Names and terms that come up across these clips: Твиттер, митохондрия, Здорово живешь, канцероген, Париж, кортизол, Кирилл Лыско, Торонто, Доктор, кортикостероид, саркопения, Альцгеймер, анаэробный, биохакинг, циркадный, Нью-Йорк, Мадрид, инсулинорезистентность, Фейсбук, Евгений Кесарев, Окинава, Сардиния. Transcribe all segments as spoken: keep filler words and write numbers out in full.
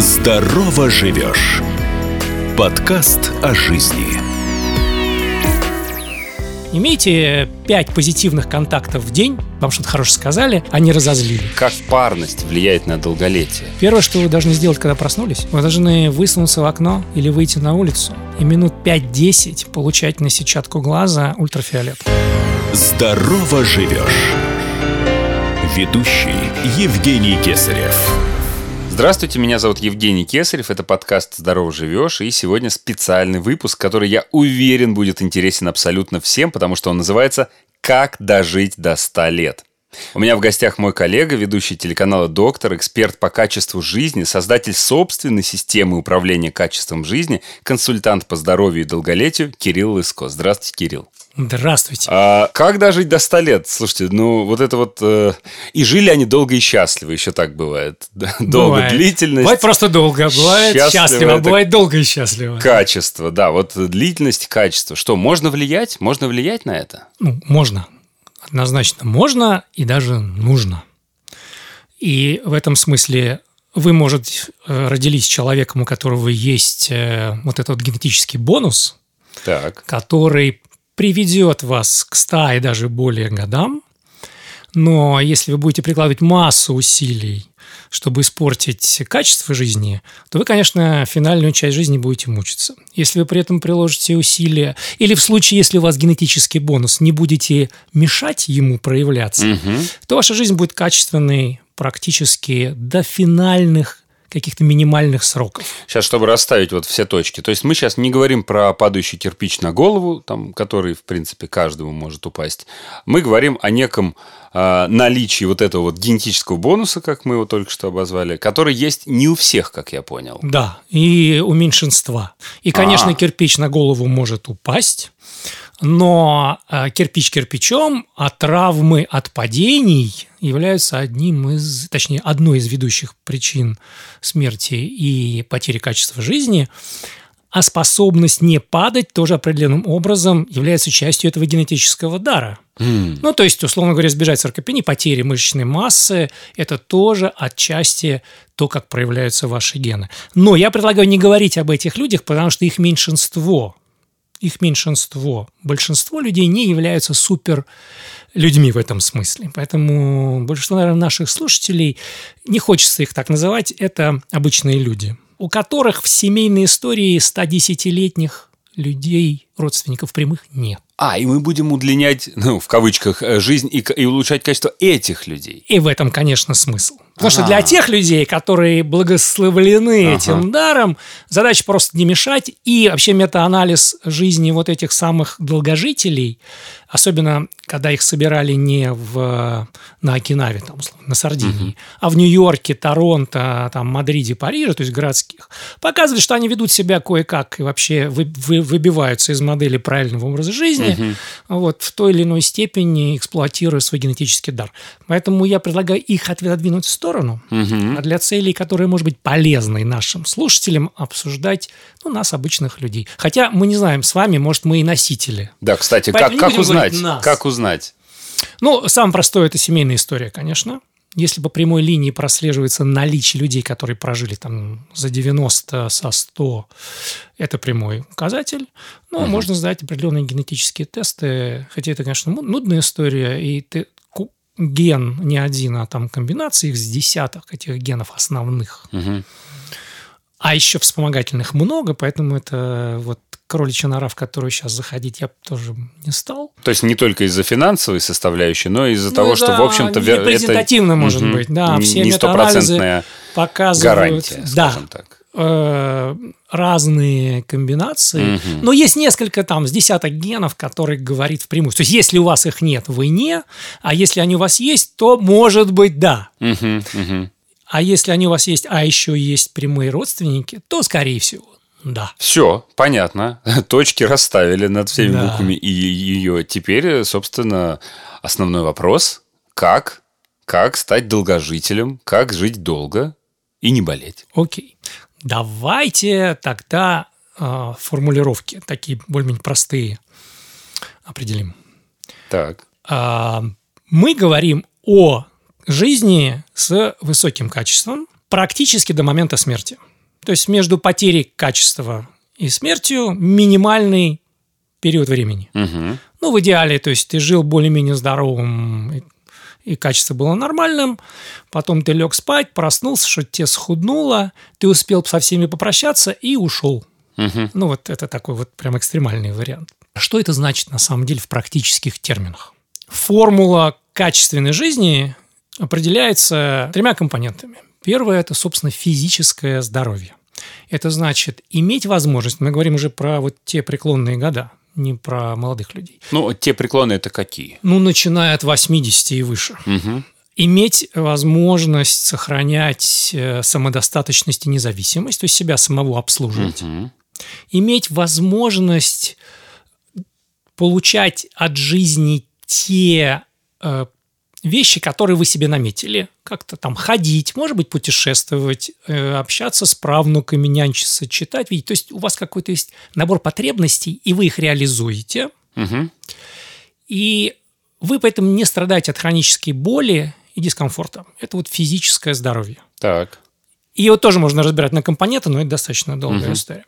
Здорово живешь. Подкаст о жизни. Имейте пять позитивных контактов в день, вам что-то хорошее сказали, а не разозлили. Как парность влияет на долголетие? Первое, что вы должны сделать, когда проснулись, вы должны высунуться в окно или выйти на улицу и минут пять-десять получать на сетчатку глаза ультрафиолет. Здорово живешь. Ведущий Евгений Кесарев. Здравствуйте, меня зовут Евгений Кесарев, это подкаст «Здорово живешь», и сегодня специальный выпуск, который, я уверен, будет интересен абсолютно всем, потому что он называется «Как дожить до ста лет». У меня в гостях мой коллега, ведущий телеканала «Доктор», эксперт по качеству жизни, создатель собственной системы управления качеством жизни, консультант по здоровью и долголетию Кирилл Лыско. Здравствуйте, Кирилл. Здравствуйте. А как дожить до ста лет? Слушайте, ну вот это вот... Э, и жили они долго и счастливо, еще так бывает. Долго длительность. Бывает просто долго, бывает счастливо, бывает долго и счастливо. Качество, да, вот длительность, качество. Что, можно влиять? Можно влиять на это? Ну, можно. Однозначно можно и даже нужно. И в этом смысле вы, может, родились человеком, у которого есть вот этот вот генетический бонус, так. который приведет вас к ста и даже более годам. Но если вы будете прикладывать массу усилий, чтобы испортить качество жизни, то вы, конечно, финальную часть жизни будете мучиться. Если вы при этом приложите усилия, или в случае, если у вас генетический бонус, не будете мешать ему проявляться, угу. то ваша жизнь будет качественной практически до финальных каких-то минимальных сроков. Сейчас, чтобы расставить вот все точки. То есть, мы сейчас не говорим про падающий кирпич на голову, там, который, в принципе, каждому может упасть. Мы говорим о неком э, наличии вот этого вот генетического бонуса, как мы его только что обозвали, который есть не у всех, как я понял. Да, и у меньшинства. И, конечно, А-а-а. кирпич на голову может упасть, но кирпич кирпичом, а травмы от падений являются одним из, точнее, одной из ведущих причин смерти и потери качества жизни. А способность не падать тоже определенным образом является частью этого генетического дара. Mm. Ну, то есть, условно говоря, избежать саркопении, потери мышечной массы – это тоже отчасти то, как проявляются ваши гены. Но я предлагаю не говорить об этих людях, потому что их меньшинство. Их меньшинство. Большинство людей не являются супер людьми в этом смысле. Поэтому большинство, наверное, наших слушателей, не хочется их так называть, это обычные люди, у которых в семейной истории ста десятилетних людей, родственников прямых, нет. А, и мы будем удлинять, ну, в кавычках, жизнь и, и улучшать качество этих людей. И в этом, конечно, смысл. Потому А-а-а. что для тех людей, которые благословлены А-а-а. этим даром, задача просто не мешать. И вообще метаанализ жизни вот этих самых долгожителей, особенно когда их собирали не в, на Окинаве, там, на Сардинии, uh-huh. а в Нью-Йорке, Торонто, там, Мадриде, Париже, то есть городских, показывали, что они ведут себя кое-как и вообще вы, вы, выбиваются из модели правильного образа жизни. Угу. Вот, в той или иной степени эксплуатируя свой генетический дар. Поэтому я предлагаю их отодвинуть в сторону, угу. а для целей, которые, может быть, полезны нашим слушателям, обсуждать, ну, нас, обычных людей. Хотя мы не знаем с вами, может, мы и носители. Да, кстати, как, как узнать? Как узнать? Ну, самое простое – это семейная история, конечно. Если по прямой линии прослеживается наличие людей, которые прожили там за девяносто, со сто, это прямой указатель. Но uh-huh. можно сдать определенные генетические тесты, хотя это, конечно, нудная история, и ты, ген не один, а там комбинации из десяток этих генов основных. Uh-huh. А еще вспомогательных много, поэтому это вот кроличья нора, в которую сейчас заходить я тоже не стал. То есть не только из-за финансовой составляющей, но и из-за ну, того, да, что, в общем-то... репрезентативно, это... может mm-hmm. быть. Да, все метаанализы показывают гарантия, да, так. разные комбинации. Mm-hmm. Но есть несколько там с десяток генов, которые говорят впрямую. То есть если у вас их нет, вы не. А если они у вас есть, то, может быть, да. Mm-hmm. Mm-hmm. А если они у вас есть, а еще есть прямые родственники, то, скорее всего, да. Все, понятно. Точки расставили над всеми да. буквами и ее. Теперь, собственно, основной вопрос. Как? Как стать долгожителем? Как жить долго и не болеть? Окей. Давайте тогда э, формулировки, такие более-менее простые, определим. Так. Э, мы говорим о... жизни с высоким качеством практически до момента смерти. То есть между потерей качества и смертью минимальный период времени. Угу. Ну, в идеале, то есть ты жил более-менее здоровым, и качество было нормальным, потом ты лег спать, проснулся, что-то тебе схуднуло, ты успел со всеми попрощаться и ушел. Угу. Ну, вот это такой вот прям экстремальный вариант. Что это значит на самом деле в практических терминах? Формула качественной жизни определяется тремя компонентами. Первое – это, собственно, физическое здоровье. Это значит иметь возможность, мы говорим уже про вот те преклонные года, не про молодых людей. Ну, те преклонные – это какие? Ну, начиная от восьмидесяти и выше. Угу. Иметь возможность сохранять самодостаточность и независимость, то есть себя самого обслуживать. Угу. Иметь возможность получать от жизни те э, вещи, которые вы себе наметили. Как-то там ходить, может быть, путешествовать, э, общаться с правнуками, нянчиться, читать, видеть. То есть у вас какой-то есть набор потребностей, и вы их реализуете. Угу. И вы поэтому не страдаете от хронической боли и дискомфорта. Это вот физическое здоровье. Так. И его тоже можно разбирать на компоненты, но это достаточно долгая угу. история.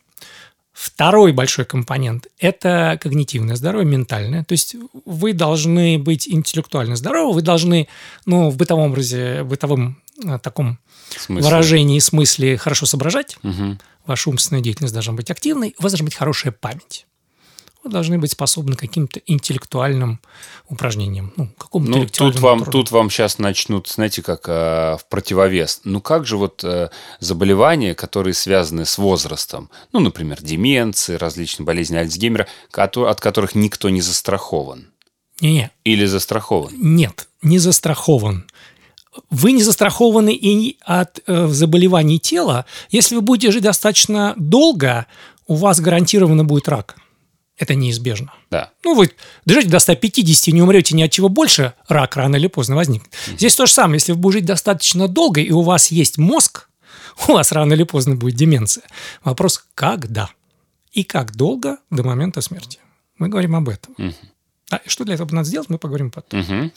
Второй большой компонент – это когнитивное здоровье, ментальное. То есть вы должны быть интеллектуально здоровы, вы должны, ну, в бытовом образе, в бытовом таком смысле. выражении, смысле хорошо соображать, угу. ваша умственная деятельность должна быть активной, у вас должна быть хорошая память. Вы должны быть способны к каким-то интеллектуальным упражнениям. Ну, какому-то ну, интеллектуальному тут вам, тут вам сейчас начнут, знаете, как э, в противовес. Ну, как же вот э, заболевания, которые связаны с возрастом, ну, например, деменции, различные болезни Альцгеймера, от которых никто не застрахован? Не-не. Или застрахован? Нет, не застрахован. Вы не застрахованы и от э, заболеваний тела. Если вы будете жить достаточно долго, у вас гарантированно будет рак. Это неизбежно. Да. Ну, вы доживете до ста пятидесяти и не умрете ни от чего больше, рак рано или поздно возникнет. Mm-hmm. Здесь то же самое. Если вы будете жить достаточно долго, и у вас есть мозг, у вас рано или поздно будет деменция. Вопрос, когда и как долго до момента смерти. Мы говорим об этом. Mm-hmm. А что для этого надо сделать, мы поговорим потом. Mm-hmm.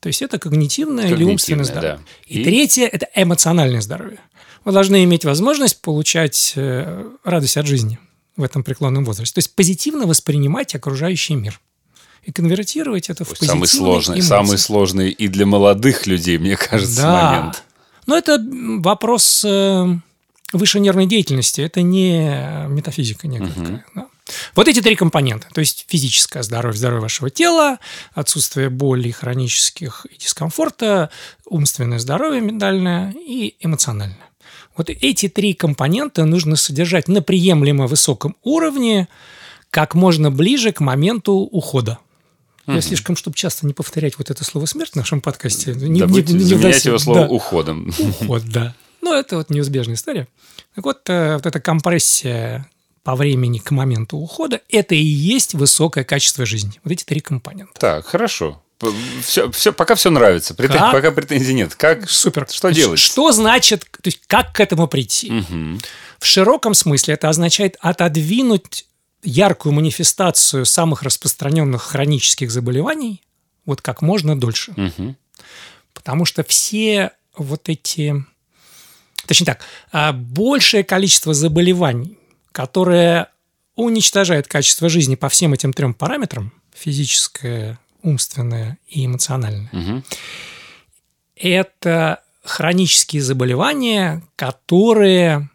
То есть, это когнитивное, когнитивное или умственное здоровье. Да. И, и третье – это эмоциональное здоровье. Вы должны иметь возможность получать радость от жизни в этом преклонном возрасте. То есть позитивно воспринимать окружающий мир и конвертировать это в позитивные эмоции. Самый сложный, самый сложный и для молодых людей, мне кажется, да. момент. Но это вопрос высшей нервной деятельности, это не метафизика никакая. Угу. Да. Вот эти три компонента, то есть физическое здоровье, здоровье вашего тела, отсутствие боли, хронических и дискомфорта, умственное здоровье ментальное и эмоциональное. Вот эти три компонента нужно содержать на приемлемо высоком уровне как можно ближе к моменту ухода. Mm-hmm. Я слишком, чтобы часто не повторять вот это слово «смерть» в нашем подкасте. Не, да не, будете не заменять вдасиль. его слово да. «уходом». Уход, да. Ну, это вот неизбежная история. Так вот, вот эта компрессия по времени к моменту ухода – это и есть высокое качество жизни. Вот эти три компонента. Так, хорошо. Все, все, пока все нравится, Претен... пока претензий нет. Как... Супер. Что делать? Что значит, то есть как к этому прийти? Угу. В широком смысле это означает отодвинуть яркую манифестацию самых распространенных хронических заболеваний вот как можно дольше. Угу. Потому что все вот эти... Точнее так, большее количество заболеваний, которые уничтожают качество жизни по всем этим трем параметрам, физическое, умственное и эмоциональное. Угу. Это хронические заболевания, которые...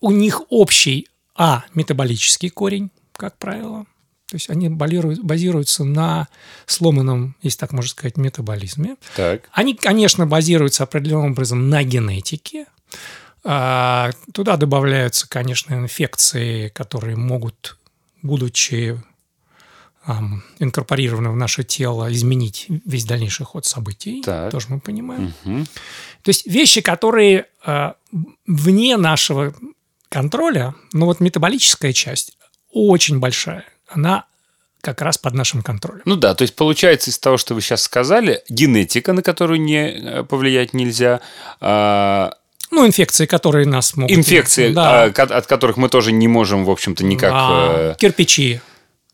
У них общий, а, метаболический корень, как правило. То есть, они базируются на сломанном, если так можно сказать, метаболизме. Так. Они, конечно, базируются определенным образом на генетике. А, туда добавляются, конечно, инфекции, которые могут, будучи... инкорпорированы в наше тело, изменить весь дальнейший ход событий. Так. Тоже мы понимаем. Угу. То есть вещи, которые э, вне нашего контроля, но вот метаболическая часть очень большая, она как раз под нашим контролем. Ну да, то есть получается из того, что вы сейчас сказали, генетика, на которую не повлиять нельзя, э... Ну, инфекции, которые нас могут... Инфекции, да. От которых мы тоже не можем, в общем-то, никак... Да. Кирпичи.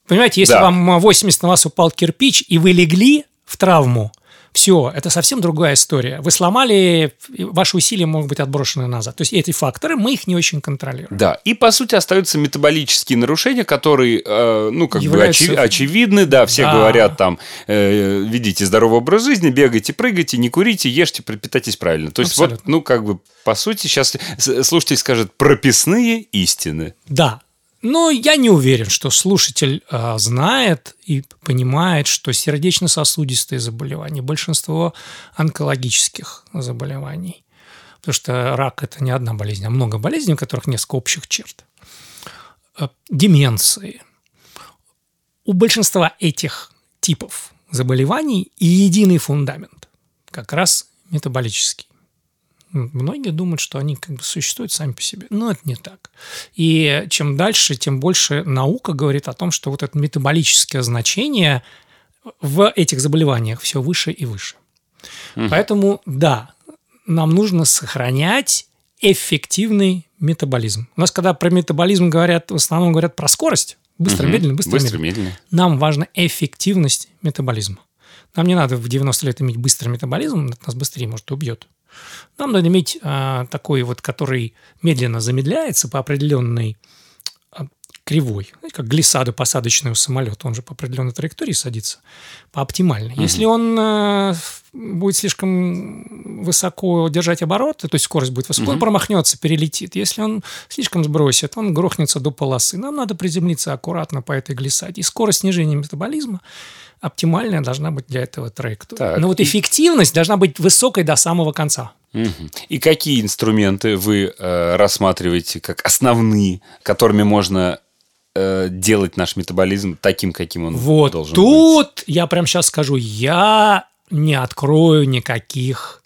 Понимаете, если да. вам восемьдесят на вас упал кирпич, и вы легли в травму, все, это совсем другая история. Вы сломали, ваши усилия могут быть отброшены назад. То есть эти факторы, мы их не очень контролируем. Да, и по сути остаются метаболические нарушения, которые, э, ну, как являются... бы очи... очевидны, да, все да. говорят там, э, ведите здоровый образ жизни, бегайте, прыгайте, не курите, ешьте, питайтесь правильно. То есть абсолютно. Вот, ну, как бы, по сути, сейчас слушатель скажет, прописные истины. Да. Но я не уверен, что слушатель э, знает и понимает, что сердечно-сосудистые заболевания, большинство онкологических заболеваний, потому что рак – это не одна болезнь, а много болезней, у которых несколько общих черт, э, деменции. У большинства этих типов заболеваний и единый фундамент, как раз метаболический. Многие думают, что они как бы существуют сами по себе. Но это не так. И чем дальше, тем больше наука говорит о том, что вот это метаболическое значение в этих заболеваниях все выше и выше. Mm-hmm. Поэтому, да, нам нужно сохранять эффективный метаболизм. У нас, когда про метаболизм говорят, в основном говорят про скорость. Быстро, mm-hmm. медленно, быстро, быстро медленно. медленно. Нам важна эффективность метаболизма. Нам не надо в девяносто лет иметь быстрый метаболизм, это нас быстрее, может, убьет. Нам надо иметь а, такой вот, который медленно замедляется по определенной а, кривой, знаете, как глиссадо-посадочный у самолета, он же по определенной траектории садится, по оптимальной. Mm-hmm. Если он а, будет слишком высоко держать обороты, то есть скорость будет высокой, mm-hmm. он промахнется, перелетит. Если он слишком сбросит, он грохнется до полосы. Нам надо приземлиться аккуратно по этой глиссаде. И скорость снижения метаболизма оптимальная должна быть для этого траектория. Но вот эффективность должна быть высокой до самого конца. Угу. И какие инструменты вы э, рассматриваете как основные, которыми можно э, делать наш метаболизм таким, каким он вот должен тут быть? Вот тут я прямо сейчас скажу, я не открою никаких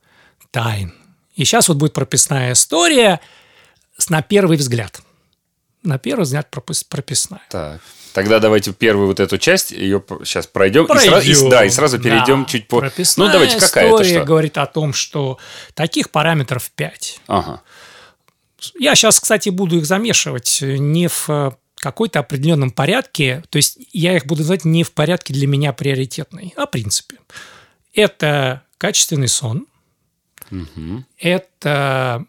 тайн. И сейчас вот будет прописная история с, на первый взгляд. На первый взгляд прописная. Так. Тогда давайте первую вот эту часть, ее сейчас пройдем, пройдем. И, сразу, и, да, и сразу перейдем да. чуть по... Прописная ну, давайте, какая история это, что? Говорит о том, что таких параметров пять. Ага. Я сейчас, кстати, буду их замешивать не в какой-то определенном порядке, то есть я их буду называть не в порядке для меня приоритетной, а в принципе. Это качественный сон, угу. это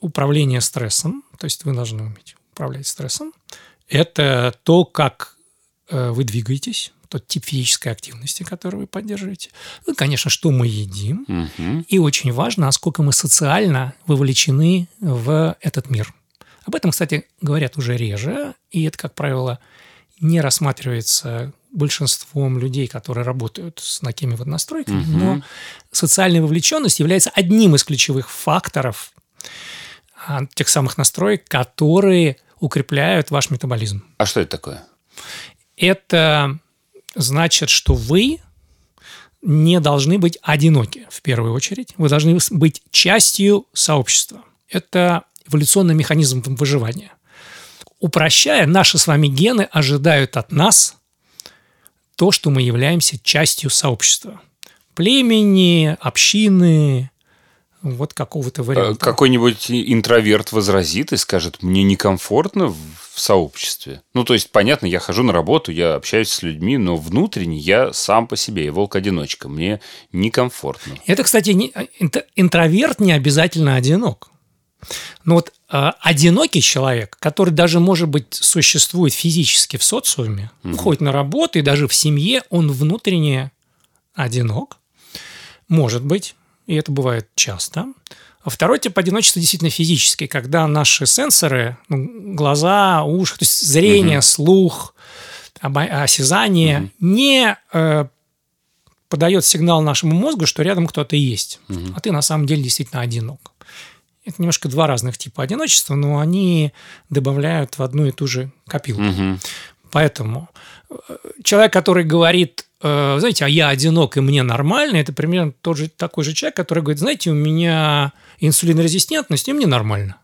управление стрессом, то есть вы должны уметь управлять стрессом. Это то, как вы двигаетесь, тот тип физической активности, который вы поддерживаете. Ну, конечно, что мы едим. Угу. И очень важно, насколько мы социально вовлечены в этот мир. Об этом, кстати, говорят уже реже. И это, как правило, не рассматривается большинством людей, которые работают с такими вот настройками. Угу. Но социальная вовлеченность является одним из ключевых факторов тех самых настроек, которые... укрепляют ваш метаболизм. А что это такое? Это значит, что вы не должны быть одиноки, в первую очередь. Вы должны быть частью сообщества. Это эволюционный механизм выживания. Упрощая, наши с вами гены ожидают от нас то, что мы являемся частью сообщества. Племени, общины... Вот какого-то варианта. Какой-нибудь интроверт возразит и скажет, мне некомфортно в сообществе. Ну, то есть, понятно, я хожу на работу, я общаюсь с людьми, но внутренне я сам по себе, я волк-одиночка, мне некомфортно. Это, кстати, не... интроверт не обязательно одинок. Но вот э, одинокий человек, который даже, может быть, существует физически в социуме, mm-hmm. уходит на работу и даже в семье, он внутренне одинок, может быть. И это бывает часто. А второй тип одиночества действительно физический, когда наши сенсоры, ну, глаза, уши, то есть зрение, угу. слух, осязание, угу. не э, подает сигнал нашему мозгу, что рядом кто-то есть. Угу. А ты на самом деле действительно одинок. Это немножко два разных типа одиночества, но они добавляют в одну и ту же копилку. Угу. Поэтому человек, который говорит... знаете, а я одинок и мне нормально, это примерно тот же, такой же человек, который говорит, знаете, у меня инсулинорезистентность, и мне нормально.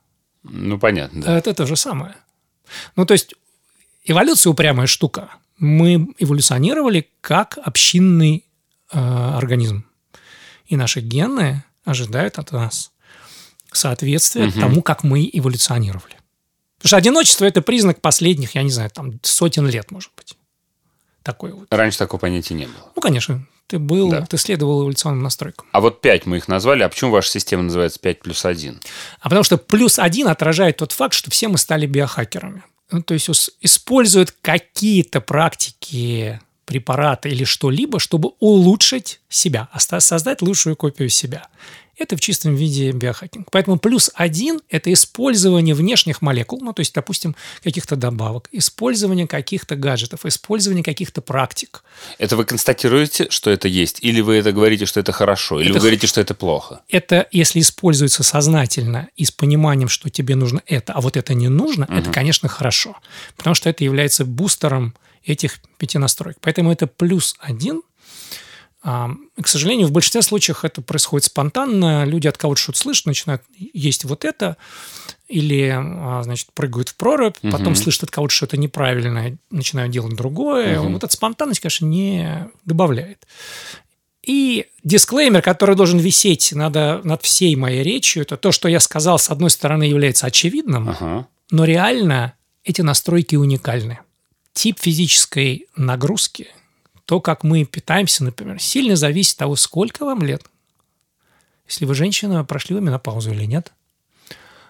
Ну, понятно, да. Это то же самое. Ну, то есть, эволюция упрямая штука. Мы эволюционировали как общинный э, организм. И наши гены ожидают от нас соответствия угу. тому, как мы эволюционировали. Потому что одиночество – это признак последних, я не знаю, там, сотен лет, может быть. Такой вот. Раньше такого понятия не было. Ну, конечно. ты был, да. ты следовал эволюционным настройкам. А вот пять мы их назвали. А почему ваша система называется пять плюс один? А потому что плюс один отражает тот факт, что все мы стали биохакерами. Ну, то есть используют какие-то практики, препараты или что-либо, чтобы улучшить себя, создать лучшую копию себя. Это в чистом виде биохакинг. Поэтому плюс один – это использование внешних молекул, ну, то есть, допустим, каких-то добавок, использование каких-то гаджетов, использование каких-то практик. Это вы констатируете, что это есть? Или вы это говорите, что это хорошо? Или это, вы говорите, что это плохо? Это если используется сознательно и с пониманием, что тебе нужно это, а вот это не нужно, угу. это, конечно, хорошо. Потому что это является бустером этих пяти настроек. Поэтому это плюс один. К сожалению, в большинстве случаев это происходит спонтанно. Люди от кого-то что-то слышат, начинают есть вот это, или, значит, прыгают в прорубь, угу. потом слышат от кого-то что-то неправильное, начинают делать другое. Угу. Вот эта спонтанность, конечно, не добавляет. И дисклеймер, который должен висеть надо над всей моей речью, это то, что я сказал, с одной стороны, является очевидным, ага. но реально эти настройки уникальны. Тип физической нагрузки, то, как мы питаемся, например, сильно зависит от того, сколько вам лет. Если вы женщина, прошли вы менопаузу или нет.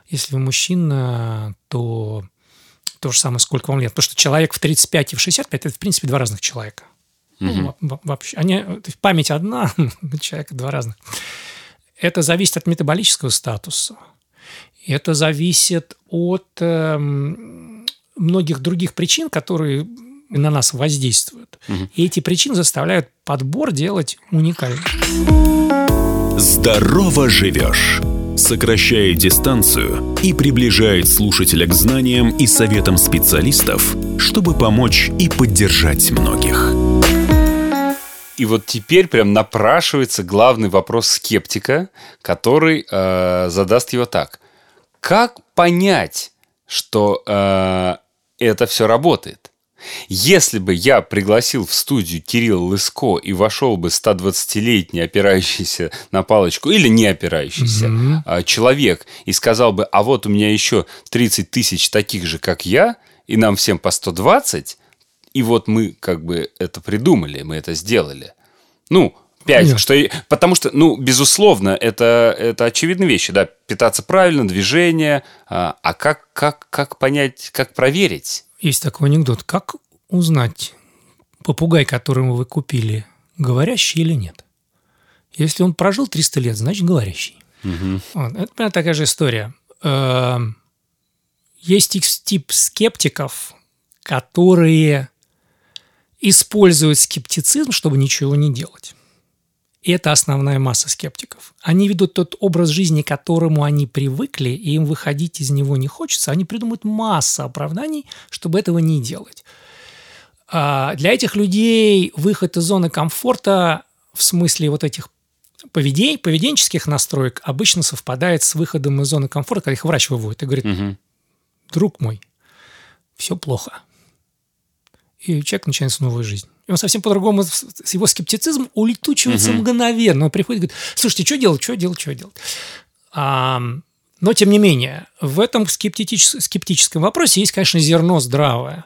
Если вы мужчина, то то же самое, сколько вам лет. Потому что человек в тридцать пять и в шестьдесят пять – это, в принципе, два разных человека. Угу. Ну, вообще. Они, память одна, человека два разных. Это зависит от метаболического статуса. Это зависит от э, многих других причин, которые... на нас воздействуют. Угу. И эти причины заставляют подбор делать уникальным. Здорово живешь. Сокращает дистанцию и приближает слушателя к знаниям и советам специалистов, чтобы помочь и поддержать многих. И вот теперь прям напрашивается главный вопрос скептика, который э, задаст его так. Как понять, что э, это все работает? Если бы я пригласил в студию Кирилла Лыско и вошел бы сто двадцатилетний, опирающийся на палочку или не опирающийся mm-hmm. человек и сказал бы, а вот у меня еще тридцать тысяч таких же, как я, и нам всем по сто двадцать, и вот мы как бы это придумали, мы это сделали. Ну, пять. Что, потому что, ну, безусловно, это, это очевидные вещи, да, питаться правильно, движение, а, а как, как, как понять, как проверить? Есть такой анекдот. Как узнать, попугай, которому вы купили, говорящий или нет? Если он прожил триста лет, значит, говорящий. Угу. Вот. Это прям такая же история. Есть тип скептиков, которые используют скептицизм, чтобы ничего не делать. И это основная масса скептиков. Они ведут тот образ жизни, к которому они привыкли, и им выходить из него не хочется. Они придумывают массу оправданий, чтобы этого не делать. Для этих людей выход из зоны комфорта в смысле вот этих поведений, поведенческих настроек обычно совпадает с выходом из зоны комфорта, когда их врач выводит и говорит, угу. друг мой, все плохо. И человек начинает новую жизнь. И он совсем по-другому, его скептицизм улетучивается угу. мгновенно. Он приходит и говорит, слушайте, что делать, что делать, что делать. А, но, тем не менее, в этом скептическом, скептическом вопросе есть, конечно, зерно здравое.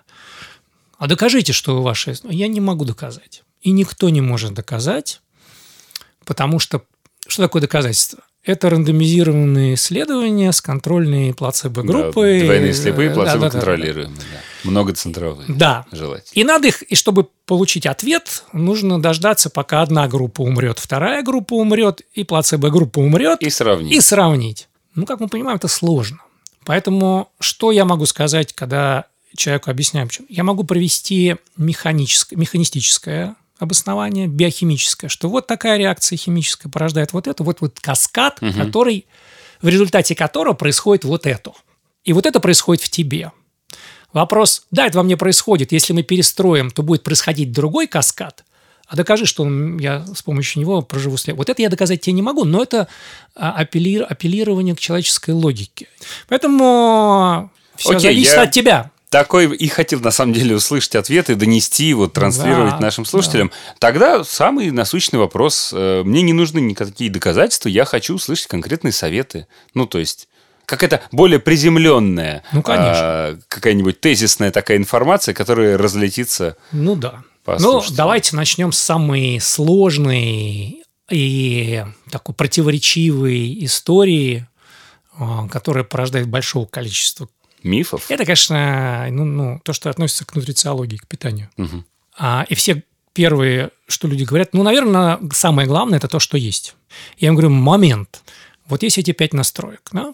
А докажите, что ваше... Я не могу доказать. И никто не может доказать, потому что... Что такое доказательство? Это рандомизированные исследования с контрольной плацебо-группой. Да, двойные слепые, плацебо-контролируемые. Да, да, да, да. Многоцентровые. Да. Желательно. И надо их, и чтобы получить ответ, нужно дождаться, пока одна группа умрет, вторая группа умрет, и плацебо-группа умрет. И сравнить. И сравнить. Ну, как мы понимаем, это сложно. Поэтому что я могу сказать, когда человеку объясняю, почему? Я могу провести механическое, механистическое обоснование биохимическое, что вот такая реакция химическая порождает вот это, вот, вот каскад, угу. который, в результате которого происходит вот это. И вот это происходит в тебе. Вопрос, да, это во мне происходит, если мы перестроим, то будет происходить другой каскад, а докажи, что я с помощью него проживу след. Вот это я доказать тебе не могу, но это апелли... апеллирование к человеческой логике. Поэтому все Окей, зависит я... от тебя. Такой и хотел, на самом деле, услышать ответ и донести его, транслировать да, нашим слушателям. Да. Тогда самый насущный вопрос. Мне не нужны никакие доказательства, я хочу услышать конкретные советы. Ну, то есть, какая-то более приземленная, ну, конечно. Какая-нибудь тезисная такая информация, которая разлетится. Ну, да. Послушайте. Ну, давайте начнем с самой сложной и такой противоречивой истории, которая порождает большое количество мифов. Это, конечно, ну, ну, то, что относится к нутрициологии, к питанию. Угу. А, и все первые, что люди говорят, ну, наверное, самое главное – это то, что есть. Я им говорю, момент. Вот есть эти пять настроек, да?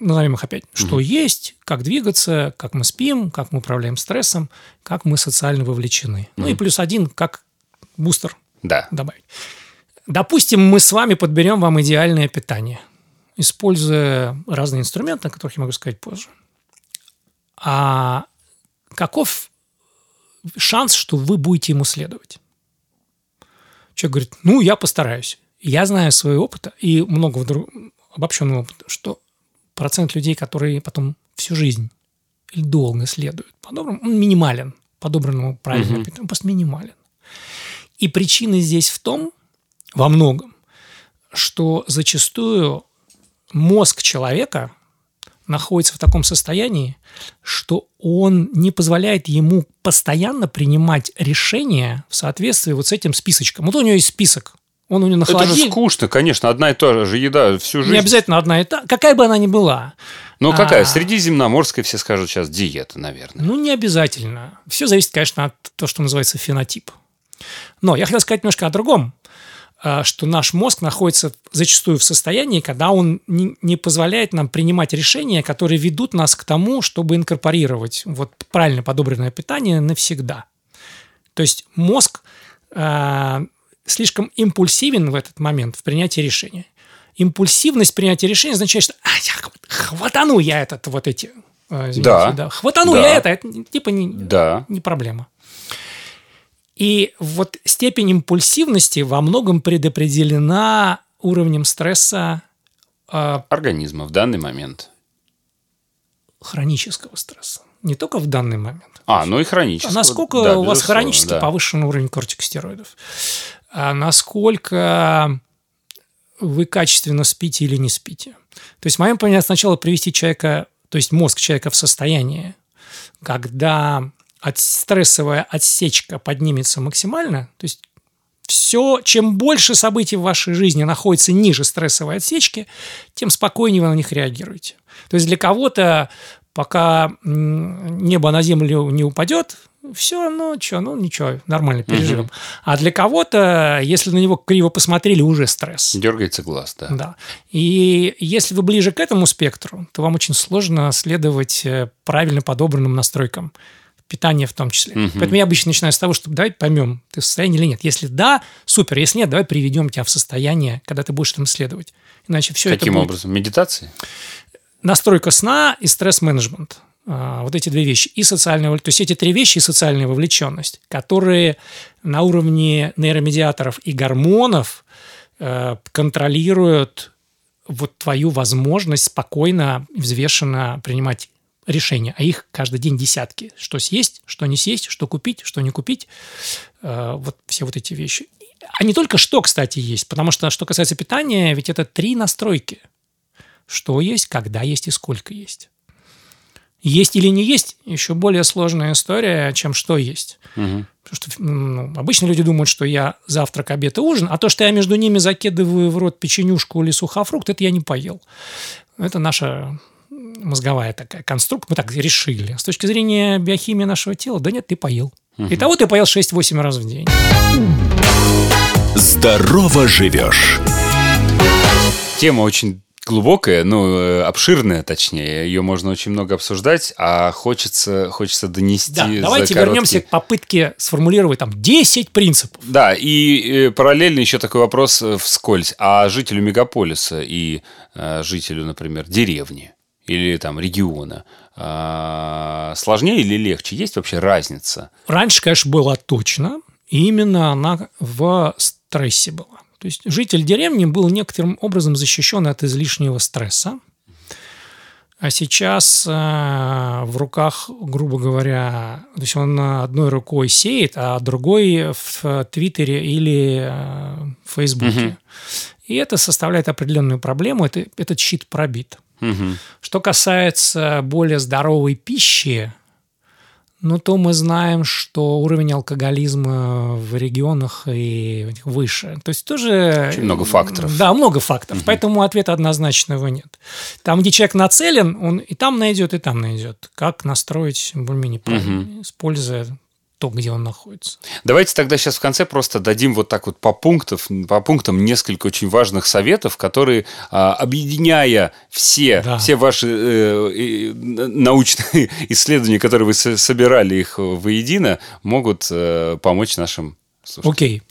Назовем их опять. Что угу. есть, как двигаться, как мы спим, как мы управляем стрессом, как мы социально вовлечены. Угу. Ну, и плюс один, как бустер да. добавить. Допустим, мы с вами подберем вам идеальное питание, используя разные инструменты, о которых я могу сказать позже. А каков шанс, что вы будете ему следовать? Человек говорит, ну, я постараюсь. Я знаю своего опыта и много вдруг обобщенного опыта, что процент людей, которые потом всю жизнь или долго следуют подобному, он минимален, подобранному правильно, mm-hmm. он просто минимален. И причина здесь в том, во многом, что зачастую мозг человека находится в таком состоянии, что он не позволяет ему постоянно принимать решения в соответствии вот с этим списочком. Вот у него есть список. Он у него на холодильнике. Это же скучно, конечно, одна и та же еда всю жизнь. Не обязательно одна и та, какая бы она ни была. Ну, какая? А... Средиземноморская, все скажут сейчас, диета, наверное. Ну, не обязательно. Все зависит, конечно, от того, что называется фенотип. Но я хотел сказать немножко о другом, что наш мозг находится зачастую в состоянии, когда он не позволяет нам принимать решения, которые ведут нас к тому, чтобы инкорпорировать вот правильно подобранное питание навсегда. То есть мозг э, слишком импульсивен в этот момент в принятии решения. Импульсивность принятия решения означает, что а, я хватану я этот вот эти... Э, извините, да. да. Хватану да. я это, это типа не, да. не проблема. И вот степень импульсивности во многом предопределена уровнем стресса... Э, организма в данный момент. Хронического стресса. Не только в данный момент. А, ну и хронического. Насколько да, у вас хронически да. повышен уровень кортикостероидов? А насколько вы качественно спите или не спите? То есть, в моем понимании, сначала привести человека, то есть мозг человека в состояние, когда... От стрессовая отсечка поднимется максимально, то есть все, чем больше событий в вашей жизни находится ниже стрессовой отсечки, тем спокойнее вы на них реагируете. То есть для кого-то, пока небо на землю не упадет, все, ну что, ну ничего, нормально переживем. Угу. А для кого-то, если на него криво посмотрели, уже стресс. Дергается глаз, да. Да. И если вы ближе к этому спектру, то вам очень сложно следовать правильно подобранным настройкам. Питание в том числе. Угу. Поэтому я обычно начинаю с того, что давай поймем, ты в состоянии или нет. Если да, супер. Если нет, давай приведем тебя в состояние, когда ты будешь этому следовать. Иначе все Каким это будет... образом? Медитации? Настройка сна и стресс-менеджмент. Вот эти две вещи. И социальная... То есть эти три вещи и социальная вовлеченность, которые на уровне нейромедиаторов и гормонов контролируют вот твою возможность спокойно, взвешенно принимать решения, а их каждый день десятки. Что съесть, что не съесть, что купить, что не купить. Э, вот все вот эти вещи. А не только что, кстати, есть. Потому что, что касается питания, ведь это три настройки. Что есть, когда есть и сколько есть. Есть или не есть – еще более сложная история, чем что есть. Угу. Потому что ну, обычно люди думают, что я завтрак, обед и ужин, а то, что я между ними закидываю в рот печенюшку или сухофрукт, это я не поел. Это наша... мозговая такая конструкция, мы так решили. С точки зрения биохимии нашего тела, да нет, ты поел. Угу. Итого ты поел шесть-восемь раз в день. Здорово живешь. Тема очень глубокая, ну, обширная, точнее. Ее можно очень много обсуждать, а хочется, хочется донести... Да, давайте короткий... вернемся к попытке сформулировать там десять принципов. Да, и параллельно еще такой вопрос вскользь. А жителю мегаполиса и жителю, например, деревни или там региона, а, сложнее или легче? Есть вообще разница? Раньше, конечно, была точно. И именно она в стрессе была. То есть житель деревни был некоторым образом защищен от излишнего стресса. А сейчас а, в руках, грубо говоря, то есть он одной рукой сеет, а другой в Твиттере или а, в Фейсбуке. Угу. И это составляет определенную проблему. Это, этот щит пробит. Угу. Что касается более здоровой пищи, ну, то мы знаем, что уровень алкоголизма в регионах и выше. То есть тоже... Очень много факторов. Да, много факторов. Угу. Поэтому ответа однозначного нет. Там, где человек нацелен, он и там найдет, и там найдет. Как настроить более-менее правильно, угу. используя... то, где он находится. Давайте тогда сейчас в конце просто дадим вот так вот по пунктам, по пунктам несколько очень важных советов, которые, объединяя все, да. все ваши э, научные исследования, которые вы собирали их воедино, могут э, помочь нашим слушателям. Окей.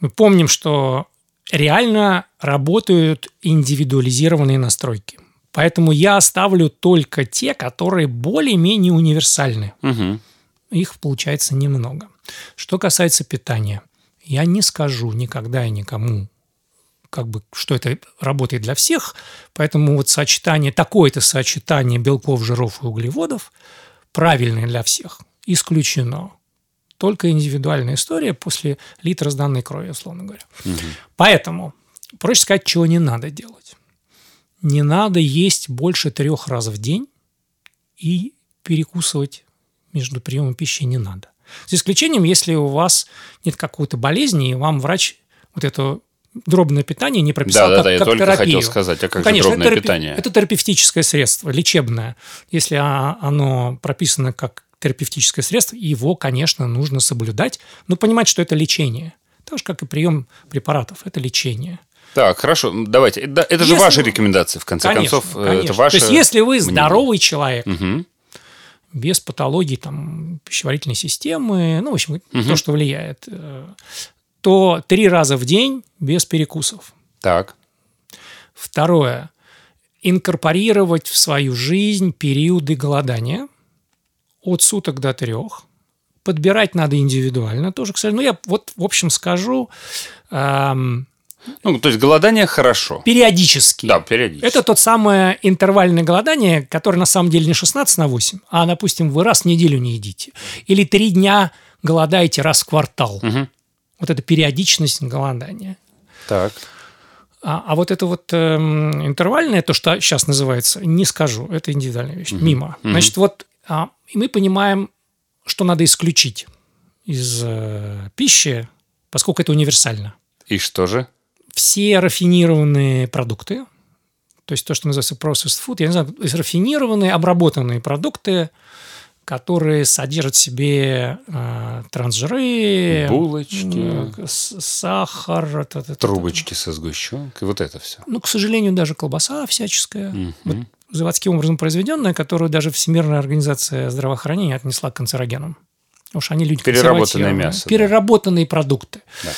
Мы помним, что реально работают индивидуализированные настройки. Поэтому я оставлю только те, которые более-менее универсальны. Угу. Их получается немного. Что касается питания, я не скажу никогда и никому, как бы, что это работает для всех, поэтому вот сочетание, такое-то сочетание белков, жиров и углеводов правильное для всех исключено. Только индивидуальная история после литра сданной крови, условно говоря. Угу. Поэтому проще сказать, чего не надо делать. Не надо есть больше трех раз в день и перекусывать между приемом пищи не надо. За исключением, если у вас нет какой-то болезни, и вам врач вот это дробное питание не прописал да, как, да, да, как терапию. Да, я только хотел сказать, а как ну, конечно, же дробное это терапи... питание? Это терапевтическое средство, лечебное. Если оно прописано как терапевтическое средство, его, конечно, нужно соблюдать, но понимать, что это лечение. Так же, как и прием препаратов, это лечение. Так, хорошо, давайте. Это если... же ваши рекомендации, в конце конечно, концов. Конечно. Это ваше... То есть, если вы здоровый мнение. Человек, угу. без патологии там, пищеварительной системы, ну, в общем, угу. то, что влияет, то три раза в день без перекусов. Так. Второе. Инкорпорировать в свою жизнь периоды голодания от суток до трех. Подбирать надо индивидуально тоже, к сожалению. Ну, я вот, в общем, скажу... Эм, Ну, то есть, голодание хорошо. Периодически. Да, периодически. Это тот самое интервальное голодание, которое на самом деле не шестнадцать на восемь, а, допустим, вы раз в неделю не едите. Или три дня голодаете раз в квартал. Угу. Вот это периодичность голодания. Так. А, а вот это вот э, интервальное, то, что сейчас называется, не скажу. Это индивидуальная вещь. Угу. Мимо. Угу. Значит, вот а, и мы понимаем, что надо исключить из э, пищи, поскольку это универсально. И что же? Все рафинированные продукты, то есть то, что называется processed food, я не знаю, то есть рафинированные, обработанные продукты, которые содержат в себе э, трансжиры, булочки, э, сахар, трубочки со сгущенкой, вот это все. Ну, к сожалению, даже колбаса всяческая, угу. вот, заводским образом произведенная, которую даже Всемирная организация здравоохранения отнесла к канцерогенам. Потому что они люди консервативные. Переработанное мясо. Переработанные да. продукты. Да.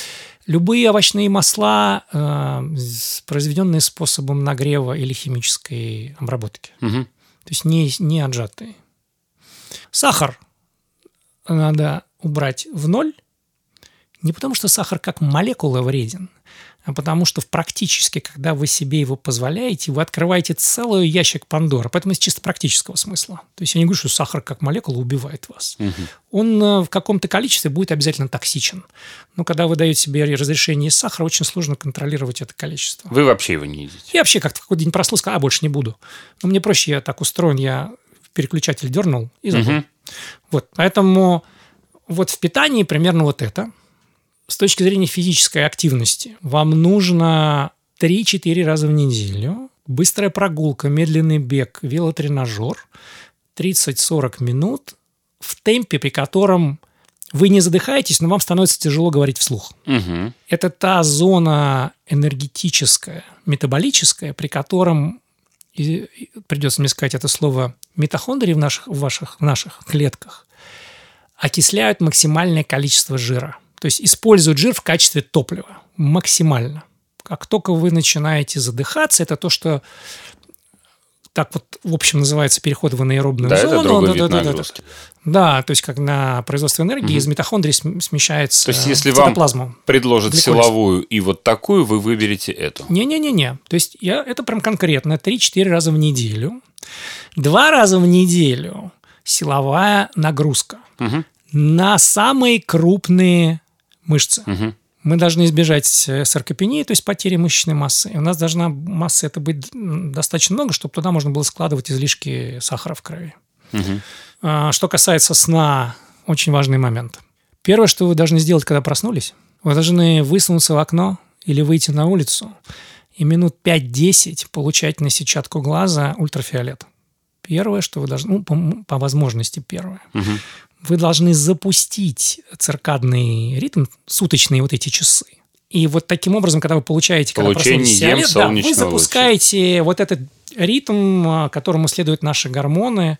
Любые овощные масла, произведенные способом нагрева или химической обработки. Угу. То есть не, не отжатые. Сахар надо убрать в ноль. Не потому, что сахар как молекула вреден, а потому, что практически, когда вы себе его позволяете, вы открываете целый ящик Пандоры. Поэтому из чисто практического смысла. То есть я не говорю, что сахар как молекула убивает вас. Угу. Он в каком-то количестве будет обязательно токсичен. Но когда вы даете себе разрешение из сахара, очень сложно контролировать это количество. Вы вообще его не едите? Я вообще как-то в какой-то день проснулся, сказал, а больше не буду. Но мне проще, я так устроен, я переключатель дернул и забыл. Угу. Вот, поэтому вот в питании примерно вот это. С точки зрения физической активности, вам нужно три-четыре раза в неделю, быстрая прогулка, медленный бег, велотренажер, тридцать-сорок минут в темпе, при котором вы не задыхаетесь, но вам становится тяжело говорить вслух. Угу. Это та зона энергетическая, метаболическая, при котором, придется мне сказать это слово, митохондрии в наших, в ваших, в наших клетках окисляют максимальное количество жира. То есть используют жир в качестве топлива максимально. Как только вы начинаете задыхаться, это то, что так вот, в общем, называется переход в анаэробную да, зону. Это другой вид нагрузки. Да, то есть как на производство энергии угу. из митохондрий смещается цитоплазма. То есть если вам предложат силовую и вот такую, вы выберете эту? Не-не-не-не. То есть я, это прям конкретно три-четыре раза в неделю. Два раза в неделю силовая нагрузка угу. на самые крупные... мышцы. Угу. Мы должны избежать саркопении, то есть потери мышечной массы. И у нас должна масса это быть достаточно много, чтобы туда можно было складывать излишки сахара в крови. Угу. Что касается сна, очень важный момент. Первое, что вы должны сделать, когда проснулись, вы должны высунуться в окно или выйти на улицу и минут пять-десять получать на сетчатку глаза ультрафиолет. Первое, что вы должны... Ну, по, по возможности первое. Угу. Вы должны запустить циркадный ритм, суточные вот эти часы. И вот таким образом, когда вы получаете... Получение ем солнечного луча, да, вы запускаете луча. Вот этот ритм, которому следуют наши гормоны.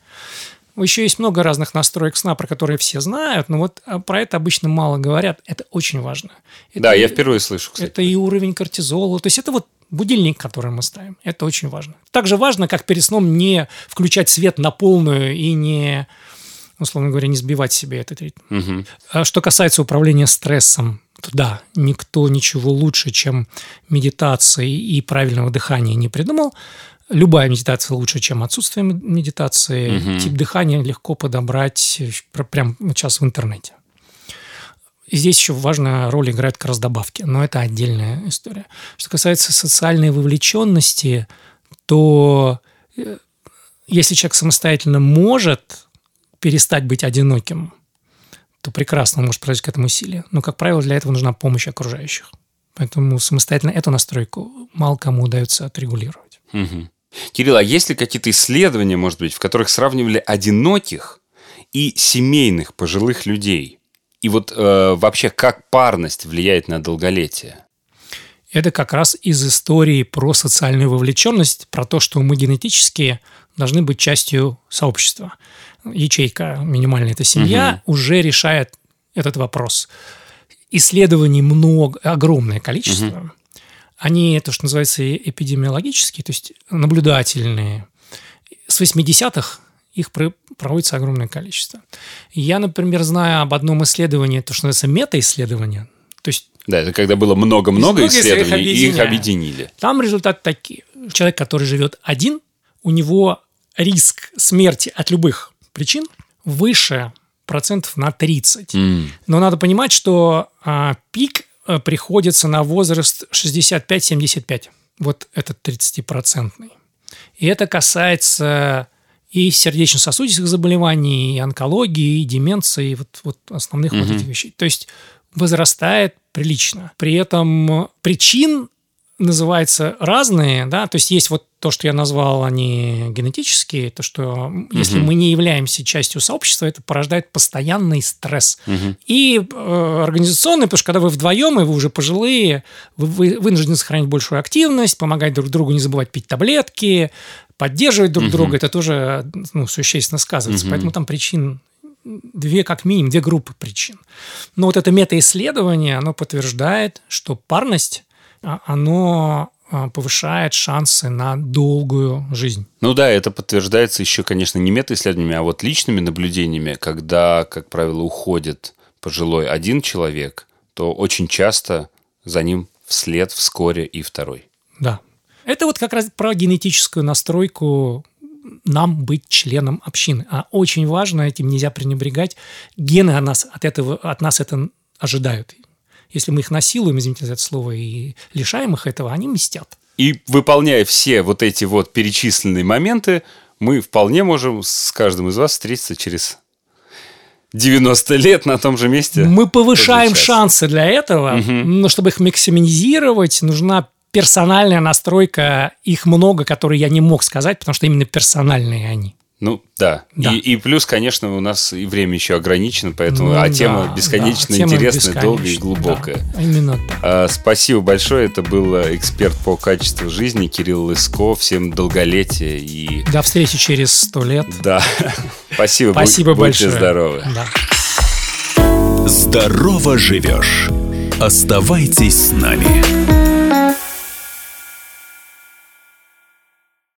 Еще есть много разных настроек сна, про которые все знают, но вот про это обычно мало говорят. Это очень важно. Это, да, я впервые слышу, кстати. Это и уровень кортизола. То есть это вот будильник, который мы ставим. Это очень важно. Также важно, как перед сном не включать свет на полную и не, условно говоря, не сбивать себе этот ритм. Угу. Что касается управления стрессом, то да, никто ничего лучше, чем медитации и правильного дыхания не придумал. Любая медитация лучше, чем отсутствие медитации. Угу. Тип дыхания легко подобрать прямо сейчас в интернете. И здесь еще важная роль играет как раз добавки, но это отдельная история. Что касается социальной вовлеченности, то если человек самостоятельно может перестать быть одиноким, то прекрасно он может приложить к этому усилия. Но, как правило, для этого нужна помощь окружающих. Поэтому самостоятельно эту настройку мало кому удается отрегулировать. Угу. Кирилл, а есть ли какие-то исследования, может быть, в которых сравнивали одиноких и семейных пожилых людей? И вот э, вообще, как парность влияет на долголетие? Это как раз из истории про социальную вовлеченность, про то, что мы генетически должны быть частью сообщества. Ячейка минимальная – это семья, угу. уже решает этот вопрос. Исследований много, огромное количество. Угу. Они, то, что называется, эпидемиологические, то есть наблюдательные. С восьмидесятых их проводится огромное количество. Я, например, знаю об одном исследовании, то, что называется мета-исследование. То есть, да, это когда было много-много исследований, и их объединили. Там результаты такие. Человек, который живет один, у него риск смерти от любых причин выше процентов на тридцать. Mm. Но надо понимать, что а, пик приходится на возраст шестьдесят пять - семьдесят пять. Вот этот тридцатипроцентный. И это касается... и сердечно-сосудистых заболеваний, и онкологии, и деменции, вот, вот основных угу. вот этих вещей. То есть возрастает прилично. При этом причин называются разные, да, то есть есть вот то, что я назвал, они генетические, то, что угу. если мы не являемся частью сообщества, это порождает постоянный стресс. Угу. И э, организационный, потому что когда вы вдвоем, и вы уже пожилые, вы, вы вынуждены сохранить большую активность, помогать друг другу, не забывать пить таблетки, поддерживать друг угу. друга, это тоже ну, существенно сказывается. Угу. Поэтому там причин две, как минимум, две группы причин. Но вот это метаисследование, оно подтверждает, что парность, оно повышает шансы на долгую жизнь. Ну да, это подтверждается еще, конечно, не метаисследованиями, а вот личными наблюдениями, когда, как правило, уходит пожилой один человек, то очень часто за ним вслед вскоре и второй. Да. Это вот как раз про генетическую настройку нам быть членом общины. А очень важно, этим нельзя пренебрегать. Гены от нас, от этого, от нас это ожидают. Если мы их насилуем, извините за это слово, и лишаем их этого, они мстят. И выполняя все вот эти вот перечисленные моменты, мы вполне можем с каждым из вас встретиться через девяносто лет на том же месте. Мы повышаем шансы для этого, угу. но чтобы их максимизировать, нужна персональная настройка, их много, которые я не мог сказать, потому что именно персональные они. Ну, да. да. И, и плюс, конечно, у нас и время еще ограничено, поэтому ну, а тема да, бесконечно да, интересная, бесконечно, долгая и глубокая. Да, именно так. А, спасибо большое. Это был эксперт по качеству жизни Кирилл Лыско. Всем долголетия и... До встречи через сто лет. Да. Спасибо. Спасибо большое. Будьте здоровы. Здорово живешь. Оставайтесь с нами.